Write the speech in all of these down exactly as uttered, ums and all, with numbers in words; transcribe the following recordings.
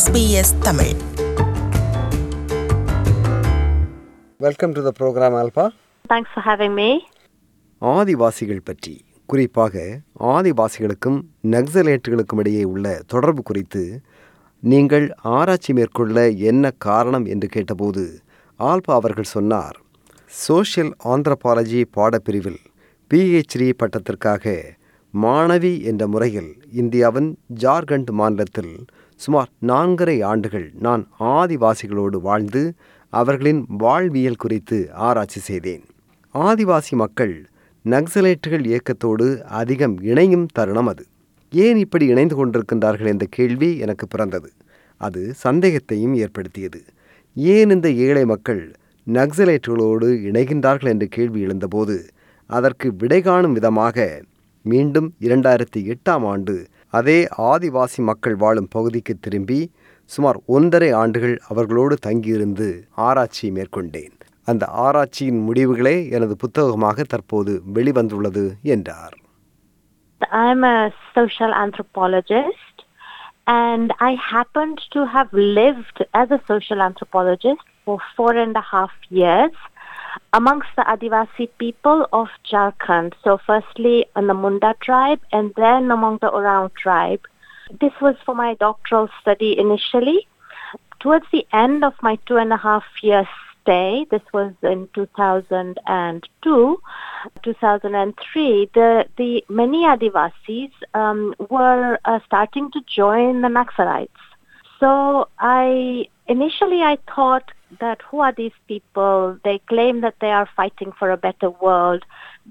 S B S Tamil. Welcome to the program, Alpa. Thanks for having me. ஆதிவாசிகள் பற்றி, குறிப்பாக ஆதிவாசிகளுக்கும் நக்சலேட்டுகளுக்கும் இடையே உள்ள தொடர்பு குறித்து நீங்கள் ஆராய்ச்சி மேற்கொள்ள என்ன காரணம் என்று கேட்டபோது ஆல்பா அவர்கள் சொன்னார், சோஷியல் ஆந்த்ரபாலஜி பாடப்பிரிவில் பிஹெச்டி பட்டத்திற்காக மாணவி என்ற முறையில் இந்தியாவின் ஜார்க்கண்ட் மாநிலத்தில் சுமார் நான்கரை ஆண்டுகள் நான் ஆதிவாசிகளோடு வாழ்ந்து அவர்களின் வாழ்வியல் குறித்து ஆராய்ச்சி செய்தேன். ஆதிவாசி மக்கள் நக்சலைட்டுகள் இயக்கத்தோடு அதிகம் இணையும் தருணம் அது. ஏன் இப்படி இணைந்து கொண்டிருக்கின்றார்கள் என்ற கேள்வி எனக்கு பிறந்தது. அது சந்தேகத்தையும் ஏற்படுத்தியது. ஏன் இந்த ஏழை மக்கள் நக்சலைட்டுகளோடு இணைகின்றார்கள் என்ற கேள்வி எழுந்தபோது அதற்கு விடை காணும் விதமாக மீண்டும் இரண்டாயிரத்தி எட்டாம் ஆண்டு அதே ஆதிவாசி மக்கள் வாழும் பகுதிக்கு திரும்பி சுமார் ஒன்றரை ஆண்டுகள் அவர்களோடு தங்கியிருந்து ஆராய்ச்சி மேற்கொண்டேன். அந்த ஆராய்ச்சியின் முடிவுகளே எனது புத்தகமாக தற்போது வெளிவந்துள்ளது என்றார். I am a social anthropologist and I happened to have lived as a social anthropologist for four and a half years amongst the Adivasi people of Jharkhand. So firstly on the Munda tribe and then among the Oraon tribe. This was for my doctoral study initially. Towards the end of my two and a half years stay, this was in two thousand two, two thousand three, the, the many Adivasis um, were uh, starting to join the Naxalites. So I initially I thought that who are these people? They claim that they are fighting for a better world,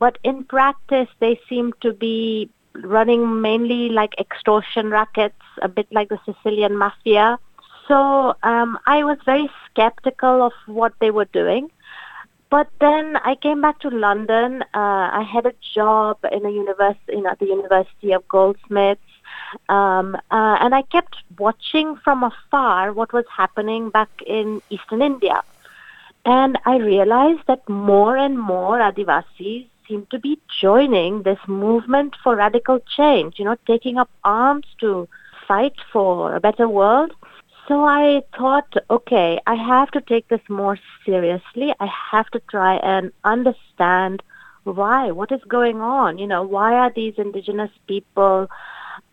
but in practice they seem to be running mainly like extortion rackets, a bit like the Sicilian mafia. So um, I was very skeptical of what they were doing. But then I came back to London. Uh, I had a job in a univers- in, at the University of Goldsmiths. Um, uh, and I kept watching from afar what was happening back in Eastern India. And I realized that more and more Adivasis seem to be joining this movement for radical change, you know, taking up arms to fight for a better world. So I thought, okay, I have to take this more seriously. I have to try and understand why, what is going on? You know, why are these indigenous people,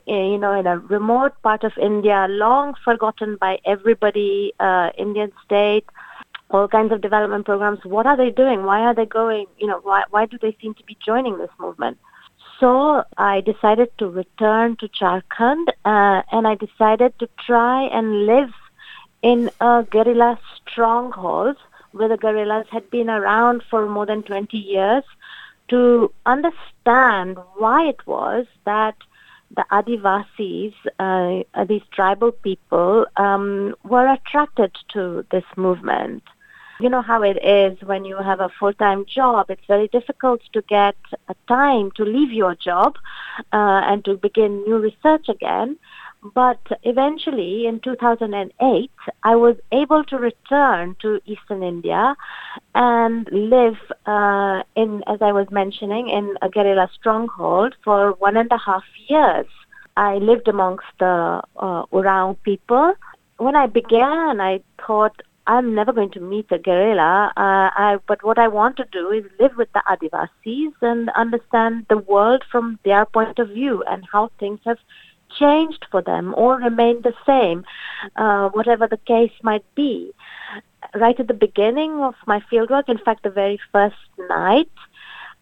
you know, in a remote part of India, long forgotten by everybody, uh, Indian state, all kinds of development programs, what are they doing? Why are they going, you know, why, why do they seem to be joining this movement? So I decided to return to Jharkhand uh, and I decided to try and live in a guerrilla stronghold where the guerrillas had been around for more than twenty years to understand why it was that the Adivasis, uh, these tribal people, um, were attracted to this movement. You know how it is when you have a full-time job. It's very difficult to get a time to leave your job uh, and to begin new research again. But eventually, in two thousand eight, I was able to return to Eastern India and live uh, in, as I was mentioning, in a guerrilla stronghold for one and a half years. I lived amongst the uh, Oraon people. When I began, I thought, I'm never going to meet a guerrilla, uh, I, but what I want to do is live with the Adivasis and understand the world from their point of view and how things have changed for them or remained the same, uh, whatever the case might be. Right at the beginning of my fieldwork, in fact, the very first night,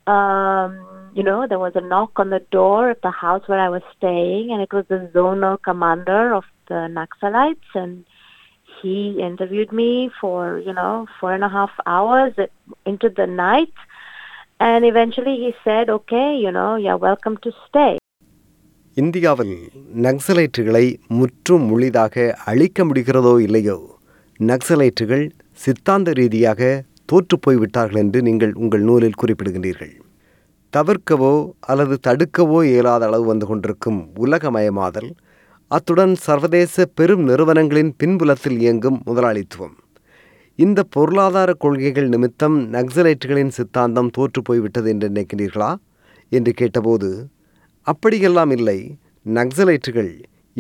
um, you know, there was a knock on the door at the house where I was staying, and it was the zonal commander of the Naxalites, and he interviewed me for, you know, four and a half hours into the night. And eventually he said, okay, you know, you're welcome to stay. இந்தியாவில் நக்சலைட்டுகளை முற்றும் முழுதாக அழிக்க முடிகிறதோ இல்லையோ, நக்சலைட்டுகள் சித்தாந்த ரீதியாக தோற்று போய்விட்டார்கள் என்று நீங்கள் உங்கள் நூலில் குறிப்பிடுகின்றீர்கள். தவிர்க்கவோ அல்லது தடுக்கவோ இயலாத அளவு வந்து கொண்டிருக்கும் உலகமயமாதல், அத்துடன் சர்வதேச பெரும் நிறுவனங்களின் பின்புலத்தில் இயங்கும் முதலாளித்துவம், இந்த பொருளாதார கொள்கைகள் நிமித்தம் நக்சலைட்டுகளின் சித்தாந்தம் தோற்று போய்விட்டது என்று நினைக்கிறீர்களா என்று கேட்டபோது, அப்படியெல்லாம் இல்லை, நக்சலைட்டுகள்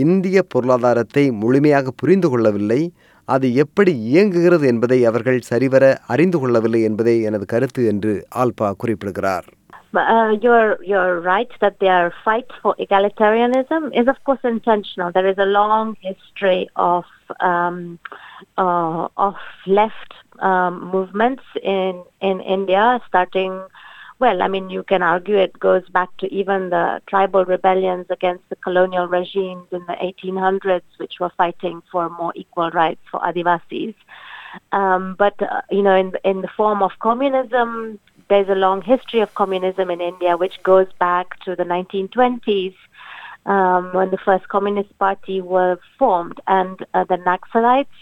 இந்திய பொருளாதாரத்தை முழுமையாக புரிந்து கொள்ளவில்லை, அது எப்படி இயங்குகிறது என்பதை அவர்கள் சரிவர அறிந்து கொள்ளவில்லை என்பதே எனது கருத்து என்று ஆல்பா குறிப்பிடுகிறார். Uh, you're you're right that their fight for egalitarianism is of course intentional. There is a long history of um, uh, of left um, movements in in India, starting, well, I mean, you can argue it goes back to even the tribal rebellions against the colonial regimes in the eighteen hundreds, which were fighting for more equal rights for Adivasis. Um, but uh, you know, in in the form of communism. There's a long history of communism in India, which goes back to the nineteen twenties, um, when the first Communist Party was formed. And uh, the Naxalites,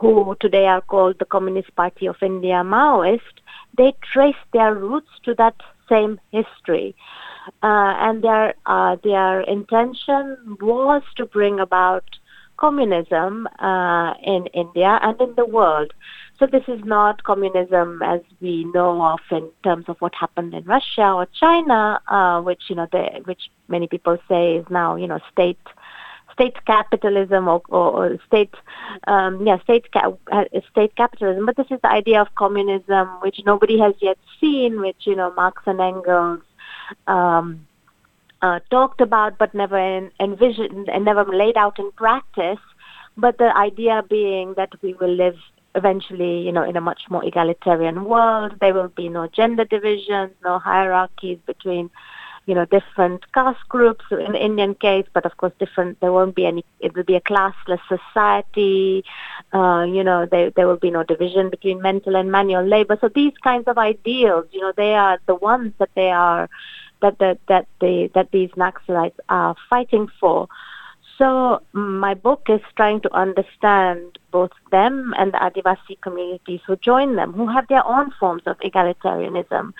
who today are called the Communist Party of India Maoist, they trace their roots to that same history. Uh, and their, uh, their intention was to bring about communism uh, in India and in the world. So this is not communism as we know of in terms of what happened in Russia or China, uh, which you know, they, which many people say is now you know state state capitalism or, or, or state um, yeah state ca- state capitalism. But this is the idea of communism, which nobody has yet seen, which you know Marx and Engels um, uh, talked about, but never en- envisioned and never laid out in practice. But the idea being that we will live. Eventually, you know, in a much more egalitarian world, there will be no gender divisions, no hierarchies between, you know, different caste groups in the Indian case, but of course different, there won't be any, it will be a classless society, uh, you know, there, there will be no division between mental and manual labor. So these kinds of ideals, you know, they are the ones that they are, that that, that, they, that these Naxalites are fighting for. So my book is trying to understand both them and the Adivasi communities who join them, who have their own forms of egalitarianism.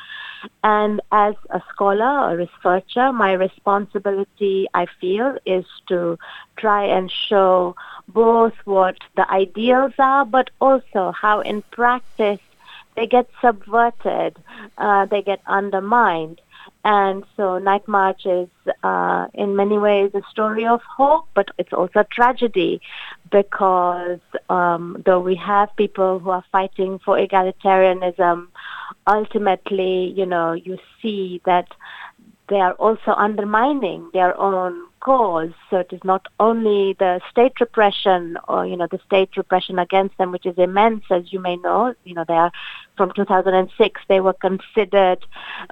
And as a scholar or researcher, my responsibility, I feel, is to try and show both what the ideals are, but also how in practice they get subverted, uh, they get undermined. And so Night March is uh, in many ways a story of hope, but it's also a tragedy because um, though we have people who are fighting for egalitarianism, ultimately, you know, you see that they are also undermining their own cause. So it is not only the state repression or, you know, the state repression against them, which is immense, as you may know. You know, they are from two thousand six, they were considered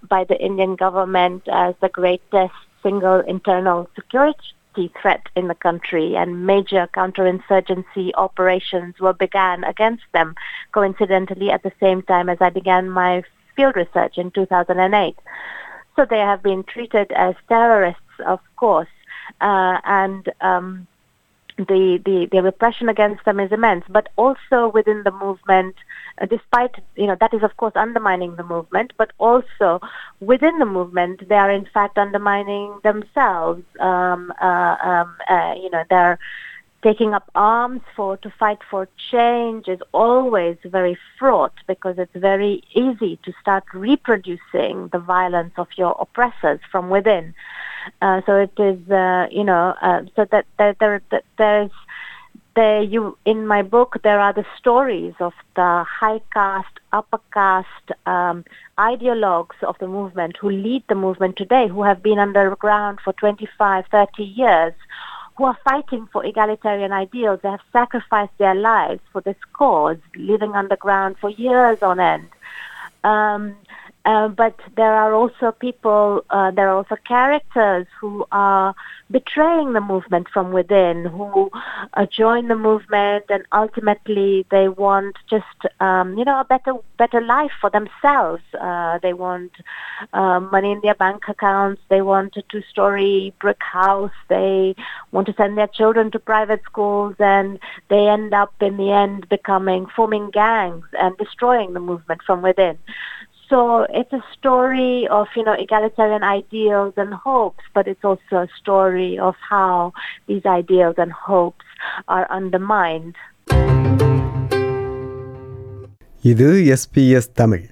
by the Indian government as the greatest single internal security threat in the country, and major counterinsurgency operations were began against them, coincidentally at the same time as I began my field research in two thousand eight. So they have been treated as terrorists, of course, uh, and um, the, the the repression against them is immense. But also within the movement, uh, despite, you know, that is, of course, undermining the movement, but also within the movement, they are, in fact, undermining themselves. Um, uh, um, uh, you know, they're taking up arms for to fight for change is always very fraught because it's very easy to start reproducing the violence of your oppressors from within. Uh, so it is, uh, you know, uh, so that there, there, that there's there you in my book there are the stories of the high caste, upper caste um, ideologues of the movement who lead the movement today, who have been underground for twenty-five, thirty years. Who are fighting for egalitarian ideals. They have sacrificed their lives for this cause, living underground for years on end. Um, uh, but there are also people, uh, there are also characters who are betraying the movement from within, who uh, join the movement, and ultimately they want just, um, you know, a better better life for themselves. Uh, they want uh, money in their bank accounts. They want a two-story brick house. They want to send their children to private schools, and they end up in the end becoming forming gangs and destroying the movement from within. So it's a story of, you know, egalitarian ideals and hopes, but it's also a story of how these ideals and hopes are undermined. இது S B S Tamil,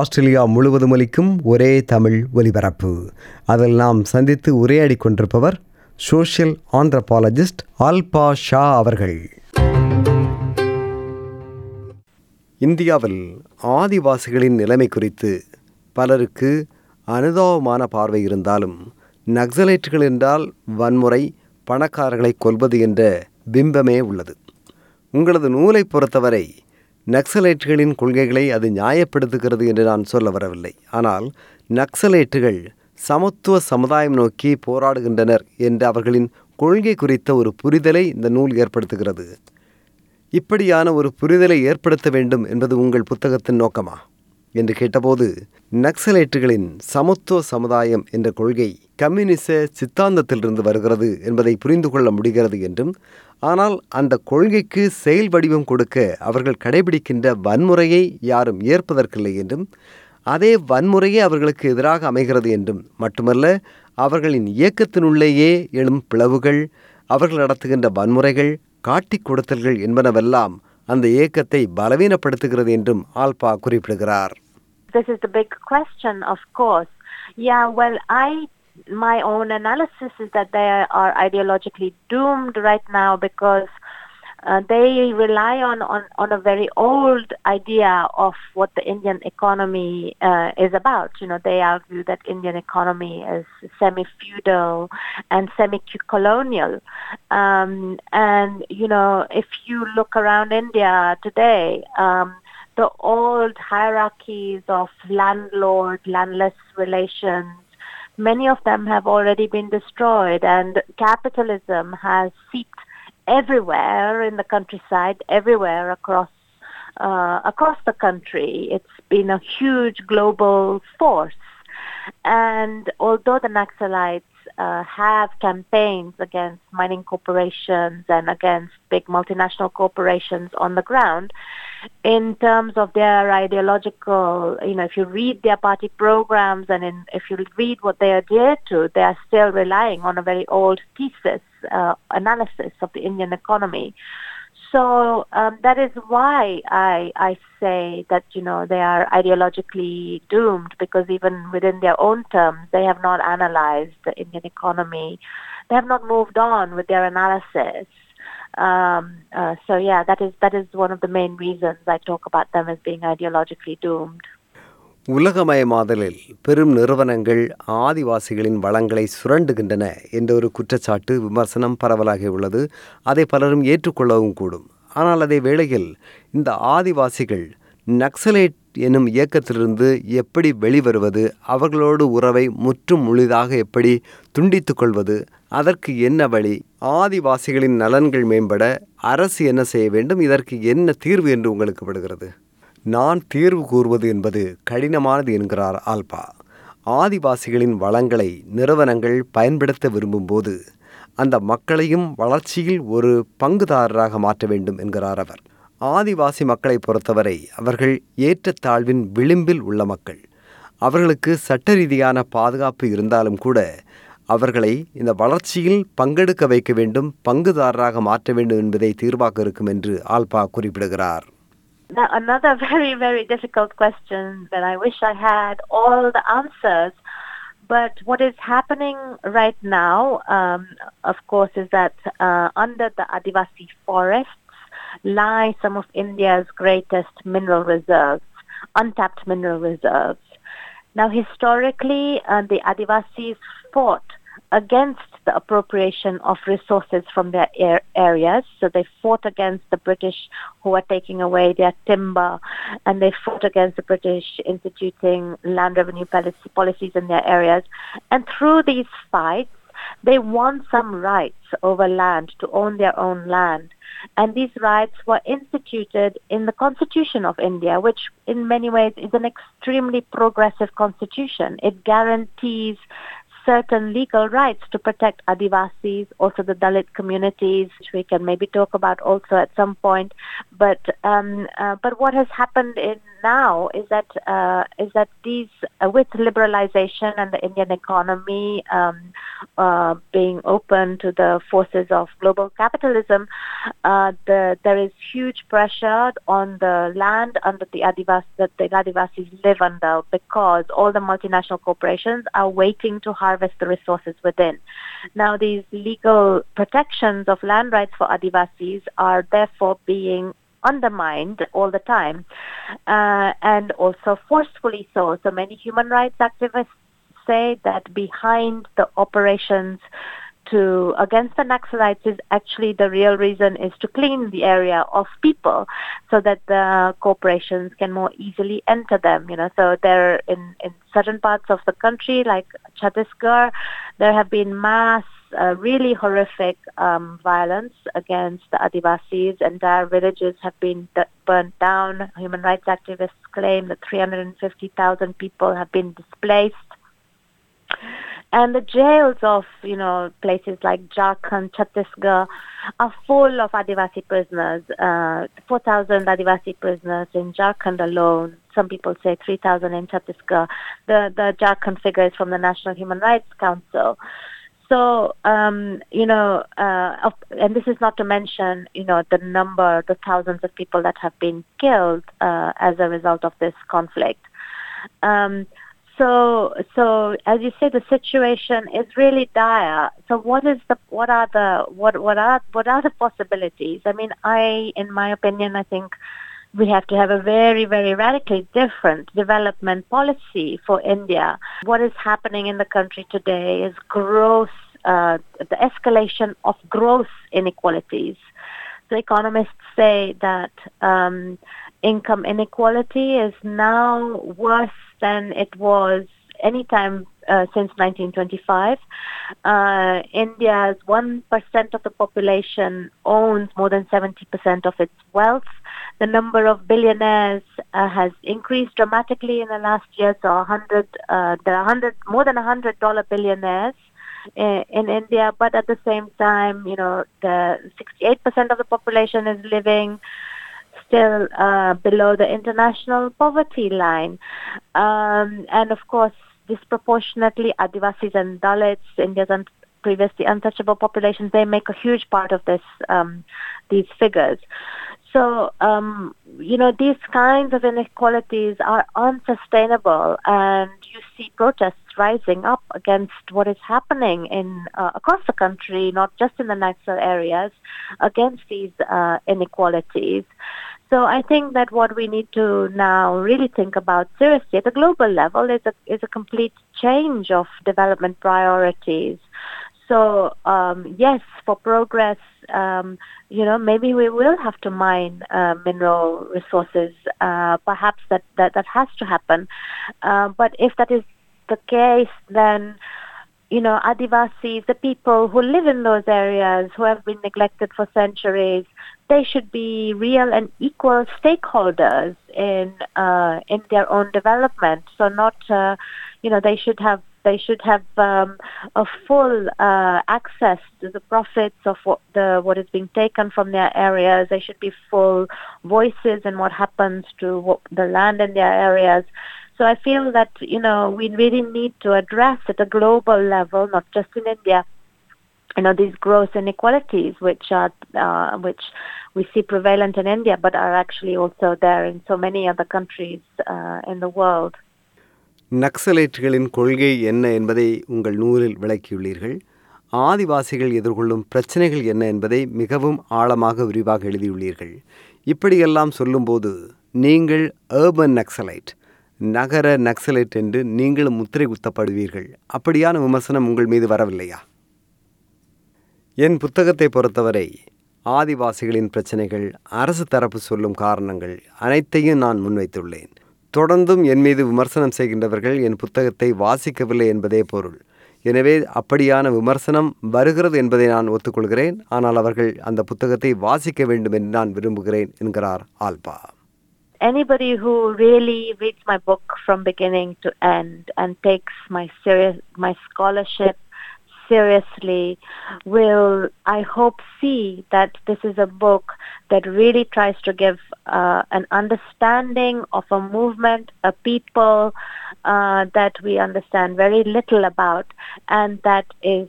Australia முழுவதும் ஒலிக்கும் ஒரே தமிழ் ஒலிபரப்பு. அதில் நாம் சந்தித்து உரையாடி கொண்டிருப்பவர் சோஷியல் ஆந்த்ரபாலஜிஸ்ட் ஆல்பா ஷா அவர்கள். இந்தியாவில் ஆதிவாசிகளின் நிலைமை குறித்து பலருக்கு அனுதாபமான பார்வை இருந்தாலும், நக்சலைட்டுகள் என்றால் வன்முறை, பணக்காரர்களை கொல்வது என்ற பிம்பமே உள்ளது. உங்களது நூலை பொறுத்தவரை நக்சலைட்டுகளின் கொள்கைகளை அது நியாயப்படுத்துகிறது என்று நான் சொல்ல வரவில்லை. ஆனால் நக்சலைட்டுகள் சமத்துவ சமுதாயம் நோக்கி போராடுகின்றனர் என்ற அவர்களின் கொள்கை குறித்த ஒரு புரிதலை இந்த நூல் ஏற்படுத்துகிறது. இப்படியான ஒரு புரிதலை ஏற்படுத்த வேண்டும் என்பது உங்கள் புத்தகத்தின் நோக்கமா என்று கேட்டபோது, நக்சலைட்டுகளின் சமத்துவ சமுதாயம் என்ற கொள்கை கம்யூனிச சித்தாந்தத்திலிருந்து வருகிறது என்பதை புரிந்து கொள்ள முடிகிறது என்றும், ஆனால் அந்த கொள்கைக்கு செயல் வடிவம் கொடுக்க அவர்கள் கடைபிடிக்கின்ற வன்முறையை யாரும் ஏற்பதற்கில்லை என்றும், அதே வன்முறையே அவர்களுக்கு எதிராக அமைகிறது என்றும் மட்டுமல்ல, அவர்களின் இயக்கத்தினுள்ளேயே எழும் பிளவுகள், அவர்கள் நடத்துகின்ற வன்முறைகள், காட்டிக் கொடுத்தல்கள் என்பனவெல்லாம் அந்த இயக்கத்தை பலவீனப்படுத்துகிறது என்றும் ஆல்பா குறிப்பிடுகிறார். This is the big question, of course. Yeah, well, I my own analysis is that they are ideologically doomed right now because Uh, they rely on, on, on a very old idea of what the Indian economy uh, is about. You know, they argue that Indian economy is semi-feudal and semi-colonial. Um, and, you know, if you look around India today, um, the old hierarchies of landlord-landless relations, many of them have already been destroyed, and capitalism has seeped everywhere in the countryside, everywhere across uh, across the country. It's been a huge global force. And although the Naxalites uh, have campaigns against mining corporations and against big multinational corporations on the ground, in terms of their ideological, you know, if you read their party programs and in, if you read what they adhere to, they are still relying on a very old thesis. Uh, analysis of the Indian economy. So um, that is why I, I say that, you know, they are ideologically doomed, because even within their own terms, they have not analyzed the Indian economy. They have not moved on with their analysis. Um, uh, so yeah, that is that is one of the main reasons I talk about them as being ideologically doomed. உலகமயமாதலில் பெரும் நிறுவனங்கள் ஆதிவாசிகளின் வளங்களை சுரண்டுகின்றன என்ற ஒரு குற்றச்சாட்டு, விமர்சனம் பரவலாகியுள்ளது. அதை பலரும் ஏற்றுக்கொள்ளவும் கூடும். ஆனால் அதே வேளையில் இந்த ஆதிவாசிகள் நக்சலைட் எனும் இயக்கத்திலிருந்து எப்படி வெளிவருவது, அவர்களோடு உறவை முற்றும் முழுதாக எப்படி துண்டித்து கொள்வது, அதற்கு என்ன வழி, ஆதிவாசிகளின் நலன்கள் மேம்பட அரசு என்ன செய்ய வேண்டும், இதற்கு என்ன தீர்வு என்று உங்களுக்கு படுகிறது? நான் தீர்வு கூறுவது என்பது கடினமானது என்கிறார் ஆல்பா. ஆதிவாசிகளின் வளங்களை நிறுவனங்கள் பயன்படுத்த விரும்பும்போது அந்த மக்களையும் வளர்ச்சியில் ஒரு பங்குதாரராக மாற்ற வேண்டும் என்கிறார் அவர். ஆதிவாசி மக்களை பொறுத்தவரை அவர்கள் ஏற்றத்தாழ்வின் விளிம்பில் உள்ள மக்கள். அவர்களுக்கு சட்ட ரீதியான பாதுகாப்பு இருந்தாலும் கூட அவர்களை இந்த வளர்ச்சியில் பங்கெடுக்க வைக்க வேண்டும், பங்குதாரராக மாற்ற வேண்டும் என்பதை தீர்வாக இருக்கும் என்று ஆல்பா குறிப்பிடுகிறார். Now, another very, very difficult question that I wish I had all the answers. But what is happening right now, um, of course, is that uh, under the Adivasi forests lie some of India's greatest mineral reserves, untapped mineral reserves. Now, historically, uh, the Adivasis fought against the appropriation of resources from their air areas. So they fought against the British who were taking away their timber, and they fought against the British instituting land revenue policies in their areas. And through these fights, they won some rights over land, to own their own land. And these rights were instituted in the Constitution of India, which in many ways is an extremely progressive constitution. It guarantees certain legal rights to protect Adivasis, also the Dalit communities, which we can maybe talk about also at some point. But um, uh, but what has happened in now is that uh, is that these uh, with liberalization and the Indian economy um, uh, being open to the forces of global capitalism, uh, the, there is huge pressure on the land under the Adivasis that the Adivasis live under, because all the multinational corporations are waiting to harvest the resources within. Now, these legal protections of land rights for Adivasis are therefore being undermined all the time, uh, and also forcefully so. So many human rights activists say that behind the operations to against the Naxalites is actually the real reason is to clean the area of people so that the corporations can more easily enter them. You know, so there in, in certain parts of the country, like Chhattisgarh, there have been mass Uh, really horrific um, violence against the Adivasis. Entire villages have been d- burnt down. Human rights activists claim that three hundred fifty thousand people have been displaced. And the jails of, you know, places like Jharkhand, Chhattisgarh are full of Adivasi prisoners. Uh, four thousand Adivasi prisoners in Jharkhand alone. Some people say three thousand in Chhattisgarh. The, the Jharkhand figure is from the National Human Rights Council. So, um, you know, uh, and this is not to mention, you know, the number, the thousands of people that have been killed uh, as a result of this conflict. Um, so, so as you say, the situation is really dire. So, what is the, what are the, what, what are, what are the possibilities? I mean, I, in my opinion, I think we have to have a very, very radically different development policy for India. What is happening in the country today is gross, uh, the escalation of gross inequalities. So economists say that um, income inequality is now worse than it was any time uh, since nineteen twenty-five. Uh, India's one percent of the population owns more than seventy percent of its wealth. The number of billionaires uh, has increased dramatically in the last year. So one hundred, uh, there are one hundred, more than one hundred dollar billionaires in, in India. But at the same time, you know, the sixty-eight percent of the population is living still uh, below the international poverty line. Um, and of course, disproportionately, Adivasis and Dalits, India's un- previously untouchable populations, they make a huge part of this um, these figures. So, um, you know, these kinds of inequalities are unsustainable, and you see protests rising up against what is happening in uh, across the country, not just in the Naxal areas, against these uh, inequalities. So I think that what we need to now really think about seriously at the global level is a, is a complete change of development priorities. So, um, yes, for progress, um, you know, maybe we will have to mine uh, mineral resources. Uh, perhaps that, that, that has to happen. Uh, but if that is the case, then, you know, Adivasis, the people who live in those areas, who have been neglected for centuries, they should be real and equal stakeholders in uh, in their own development. So not, uh, you know, they should have They should have um, a full uh, access to the profits of what, the, what is being taken from their areas. They should be full voices in what happens to what, the land in their areas. So I feel that, you know, we really need to address at a global level, not just in India, you know, these gross inequalities which are uh, which we see prevalent in India, but are actually also there in so many other countries uh, in the world. நக்சலைட்டுகளின் கொள்கை என்ன என்பதை உங்கள் நூலில் விளக்கியுள்ளீர்கள். ஆதிவாசிகள் எதிர்கொள்ளும் பிரச்சனைகள் என்ன என்பதை மிகவும் ஆழமாக விரிவாக எழுதியுள்ளீர்கள். இப்படியெல்லாம் சொல்லும்போது நீங்கள் ஏர்பன் நக்சலைட், நகர நக்சலைட் என்று நீங்களும் முத்திரை குத்தப்படுவீர்கள். அப்படியான விமர்சனம் உங்கள் மீது வரவில்லையா? என் புத்தகத்தை பொறுத்தவரை ஆதிவாசிகளின் பிரச்சனைகள், அரசு தரப்பு சொல்லும் காரணங்கள் அனைத்தையும் நான் முன்வைத்துள்ளேன். தொடர்ந்தும் என் மீது விமர்சனம் செய்கின்றவர்கள் என் புத்தகத்தை வாசிக்கவில்லை என்பதே பொருள். எனவே அப்படியான விமர்சனம் வருகிறது என்பதை நான் ஒத்துக்கொள்கிறேன். ஆனால் அவர்கள் அந்த புத்தகத்தை வாசிக்க வேண்டும் என்று நான் விரும்புகிறேன் என்கிறார் Alpha. Anybody who really reads my book from beginning to end and takes my serious my scholarship seriously will, I hope, see that this is a book that really tries to give uh, an understanding of a movement, a people uh, that we understand very little about, and that is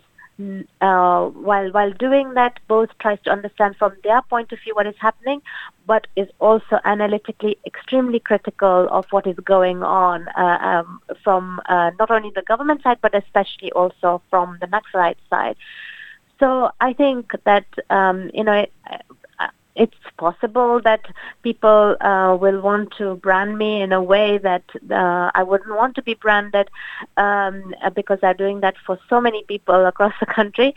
Uh, while while doing that, both tries to understand from their point of view what is happening, but is also analytically extremely critical of what is going on uh, um, from uh, not only the government side, but especially also from the Naxalite side. So I think that, um, you know, it, it's possible that people uh, will want to brand me in a way that uh, I wouldn't want to be branded, um, because they're doing that for so many people across the country.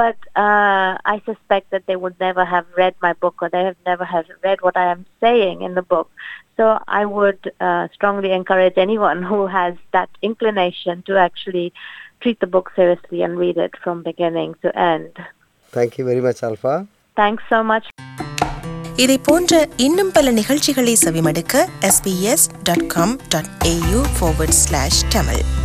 But uh, I suspect that they would never have read my book, or they have never have read what I am saying in the book. So I would uh, strongly encourage anyone who has that inclination to actually treat the book seriously and read it from beginning to end. Thank you very much, Alpha. Thanks so much. இதை போன்ற இன்னும் பல நிகழ்ச்சிகளை செவிமடுக்க S B S dot com dot A U forward slash Tamil